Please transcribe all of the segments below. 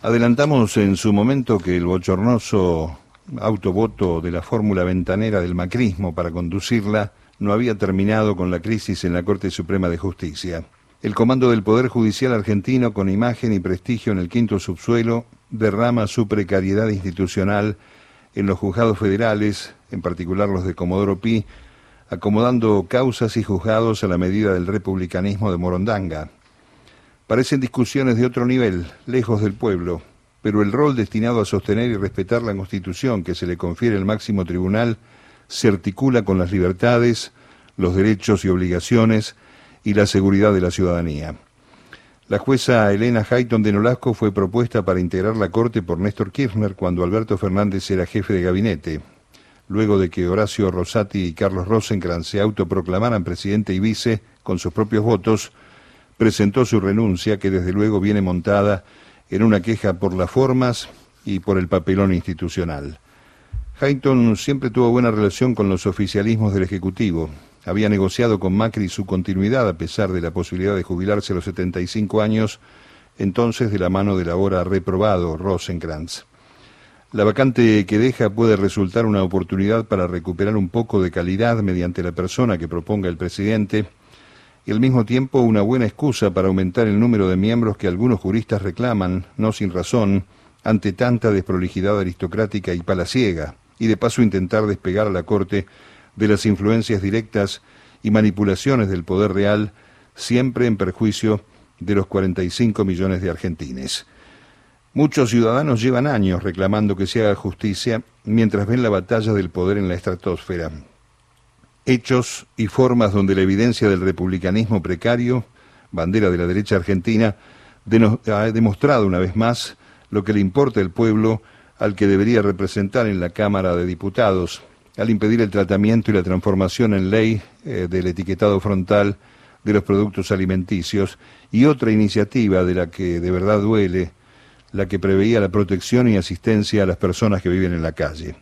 Adelantamos en su momento que el bochornoso autovoto de la fórmula ventanera del macrismo para conducirla no había terminado con la crisis en la Corte Suprema de Justicia. El comando del Poder Judicial argentino, con imagen y prestigio en el quinto subsuelo, derrama su precariedad institucional en los juzgados federales, en particular los de Comodoro Pi, acomodando causas y juzgados a la medida del republicanismo de Morondanga. Parecen discusiones de otro nivel, lejos del pueblo, pero el rol destinado a sostener y respetar la Constitución que se le confiere al máximo tribunal se articula con las libertades, los derechos y obligaciones y la seguridad de la ciudadanía. La jueza Elena Highton de Nolasco fue propuesta para integrar la Corte por Néstor Kirchner cuando Alberto Fernández era jefe de gabinete. Luego de que Horacio Rosatti y Carlos Rosencrantz se autoproclamaran presidente y vice con sus propios votos, presentó su renuncia, que desde luego viene montada en una queja por las formas y por el papelón institucional. Highton siempre tuvo buena relación con los oficialismos del Ejecutivo. Había negociado con Macri su continuidad a pesar de la posibilidad de jubilarse a los 75 años, entonces de la mano del ahora reprobado Rosencrantz. La vacante que deja puede resultar una oportunidad para recuperar un poco de calidad mediante la persona que proponga el presidente y al mismo tiempo una buena excusa para aumentar el número de miembros que algunos juristas reclaman, no sin razón, ante tanta desprolijidad aristocrática y palaciega, y de paso intentar despegar a la Corte de las influencias directas y manipulaciones del poder real, siempre en perjuicio de los 45 millones de argentines. Muchos ciudadanos llevan años reclamando que se haga justicia mientras ven la batalla del poder en la estratosfera. Hechos y formas donde la evidencia del republicanismo precario, bandera de la derecha argentina, ha demostrado una vez más lo que le importa al pueblo al que debería representar en la Cámara de Diputados, al impedir el tratamiento y la transformación en ley del etiquetado frontal de los productos alimenticios y otra iniciativa de la que de verdad duele, la que preveía la protección y asistencia a las personas que viven en la calle.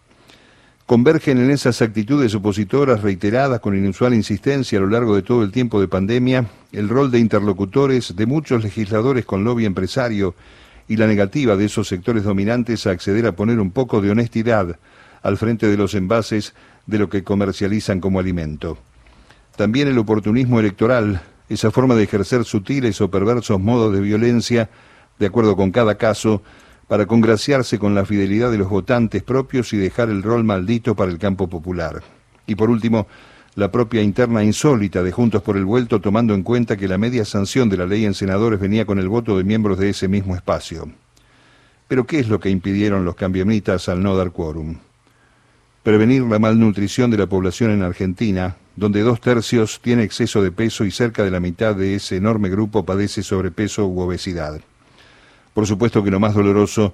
Convergen en esas actitudes opositoras reiteradas con inusual insistencia a lo largo de todo el tiempo de pandemia, el rol de interlocutores de muchos legisladores con lobby empresario y la negativa de esos sectores dominantes a acceder a poner un poco de honestidad al frente de los envases de lo que comercializan como alimento. También el oportunismo electoral, esa forma de ejercer sutiles o perversos modos de violencia de acuerdo con cada caso, para congraciarse con la fidelidad de los votantes propios y dejar el rol maldito para el campo popular. Y por último, la propia interna insólita de Juntos por el Vuelto, tomando en cuenta que la media sanción de la ley en senadores venía con el voto de miembros de ese mismo espacio. Pero ¿qué es lo que impidieron los cambiamitas al no dar quórum? Prevenir la malnutrición de la población en Argentina, donde 2/3 tiene exceso de peso y cerca de la mitad de ese enorme grupo padece sobrepeso u obesidad. Por supuesto que lo más doloroso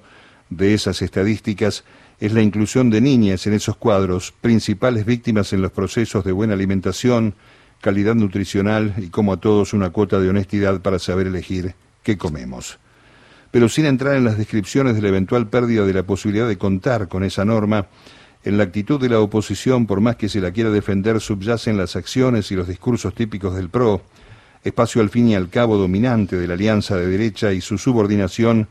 de esas estadísticas es la inclusión de niñas en esos cuadros, principales víctimas en los procesos de buena alimentación, calidad nutricional y, como a todos, una cuota de honestidad para saber elegir qué comemos. Pero sin entrar en las descripciones de la eventual pérdida de la posibilidad de contar con esa norma, en la actitud de la oposición, por más que se la quiera defender, subyacen las acciones y los discursos típicos del PRO, espacio al fin y al cabo dominante de la alianza de derecha y su subordinación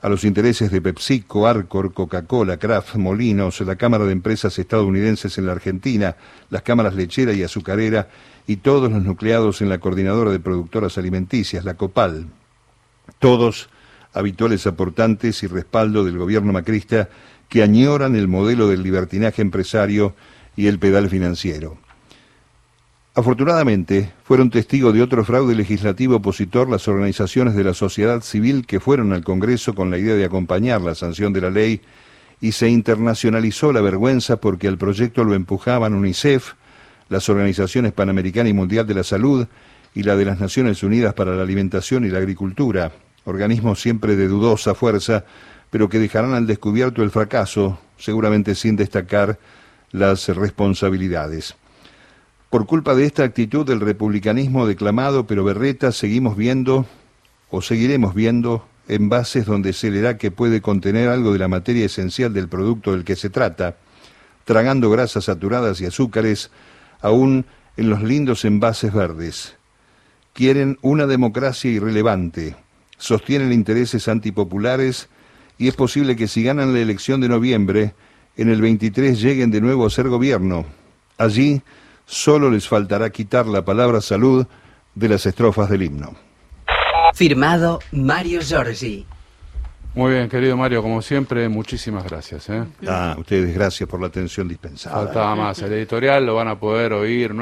a los intereses de PepsiCo, Arcor, Coca-Cola, Kraft, Molinos, la Cámara de Empresas Estadounidenses en la Argentina, las cámaras lechera y azucarera y todos los nucleados en la Coordinadora de Productoras Alimenticias, la COPAL. Todos habituales aportantes y respaldo del gobierno macrista que añoran el modelo del libertinaje empresario y el pedal financiero. Afortunadamente, fueron testigos de otro fraude legislativo opositor las organizaciones de la sociedad civil que fueron al Congreso con la idea de acompañar la sanción de la ley y se internacionalizó la vergüenza porque al proyecto lo empujaban UNICEF, las organizaciones Panamericana y Mundial de la Salud y la de las Naciones Unidas para la Alimentación y la Agricultura, organismos siempre de dudosa fuerza, pero que dejarán al descubierto el fracaso, seguramente sin destacar las responsabilidades. Por culpa de esta actitud del republicanismo declamado pero berreta, seguimos viendo, o seguiremos viendo, envases donde se leerá que puede contener algo de la materia esencial del producto del que se trata, tragando grasas saturadas y azúcares, aún en los lindos envases verdes. Quieren una democracia irrelevante, sostienen intereses antipopulares y es posible que si ganan la elección de noviembre, en el 23 lleguen de nuevo a ser gobierno. Allí solo les faltará quitar la palabra salud de las estrofas del himno. Firmado Mario Giorgi. Muy bien, querido Mario, como siempre, muchísimas gracias. Ustedes, gracias por la atención dispensada. Faltaba más. El editorial lo van a poder oír.